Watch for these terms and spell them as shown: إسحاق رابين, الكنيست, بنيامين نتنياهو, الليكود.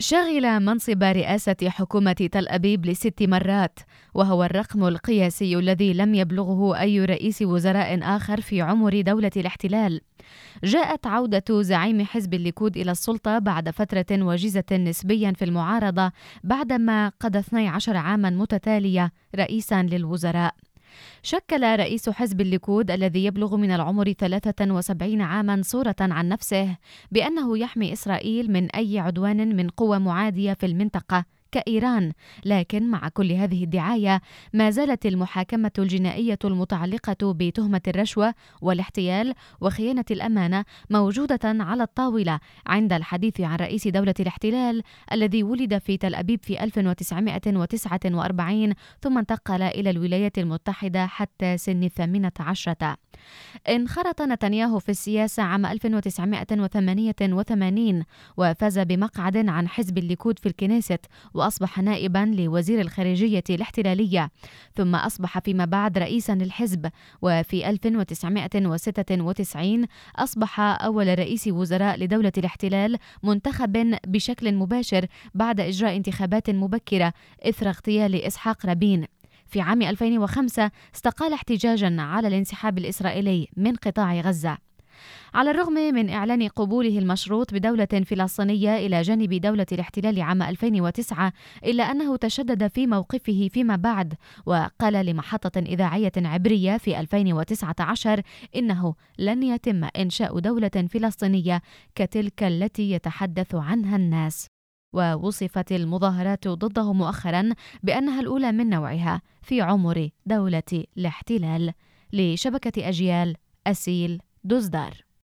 شغل منصب رئاسة حكومة تل أبيب ل6 مرات، وهو الرقم القياسي الذي لم يبلغه أي رئيس وزراء آخر في عمر دولة الاحتلال. جاءت عودة زعيم حزب الليكود إلى السلطة بعد فترة وجيزة نسبيا في المعارضة، بعدما قضى 12 عاما متتالية رئيسا للوزراء. شكل رئيس حزب الليكود الذي يبلغ من العمر 73 عاما صورة عن نفسه بأنه يحمي إسرائيل من أي عدوان من قوى معادية في المنطقة كإيران، لكن مع كل هذه الدعاية ما زالت المحاكمة الجنائية المتعلقة بتهمة الرشوة والاحتيال وخيانة الأمانة موجودة على الطاولة عند الحديث عن رئيس دولة الاحتلال الذي ولد في تل أبيب في 1949 ثم انتقل إلى الولايات المتحدة حتى سن 18. انخرط نتنياهو في السياسة عام 1988 وفاز بمقعد عن حزب الليكود في الكنيست، وأصبح نائبا لوزير الخارجية الاحتلالية، ثم أصبح فيما بعد رئيسا للحزب، وفي 1996 أصبح أول رئيس وزراء لدولة الاحتلال منتخب بشكل مباشر بعد إجراء انتخابات مبكرة إثر اغتيال إسحاق رابين. في عام 2005 استقال احتجاجا على الانسحاب الإسرائيلي من قطاع غزة. على الرغم من إعلان قبوله المشروط بدولة فلسطينية إلى جانب دولة الاحتلال عام 2009، إلا أنه تشدد في موقفه فيما بعد، وقال لمحطة إذاعية عبرية في 2019 إنه لن يتم إنشاء دولة فلسطينية كتلك التي يتحدث عنها الناس. ووصفت المظاهرات ضده مؤخرا بأنها الأولى من نوعها في عمر دولة الاحتلال. لشبكة أجيال، أسيل دوزدار.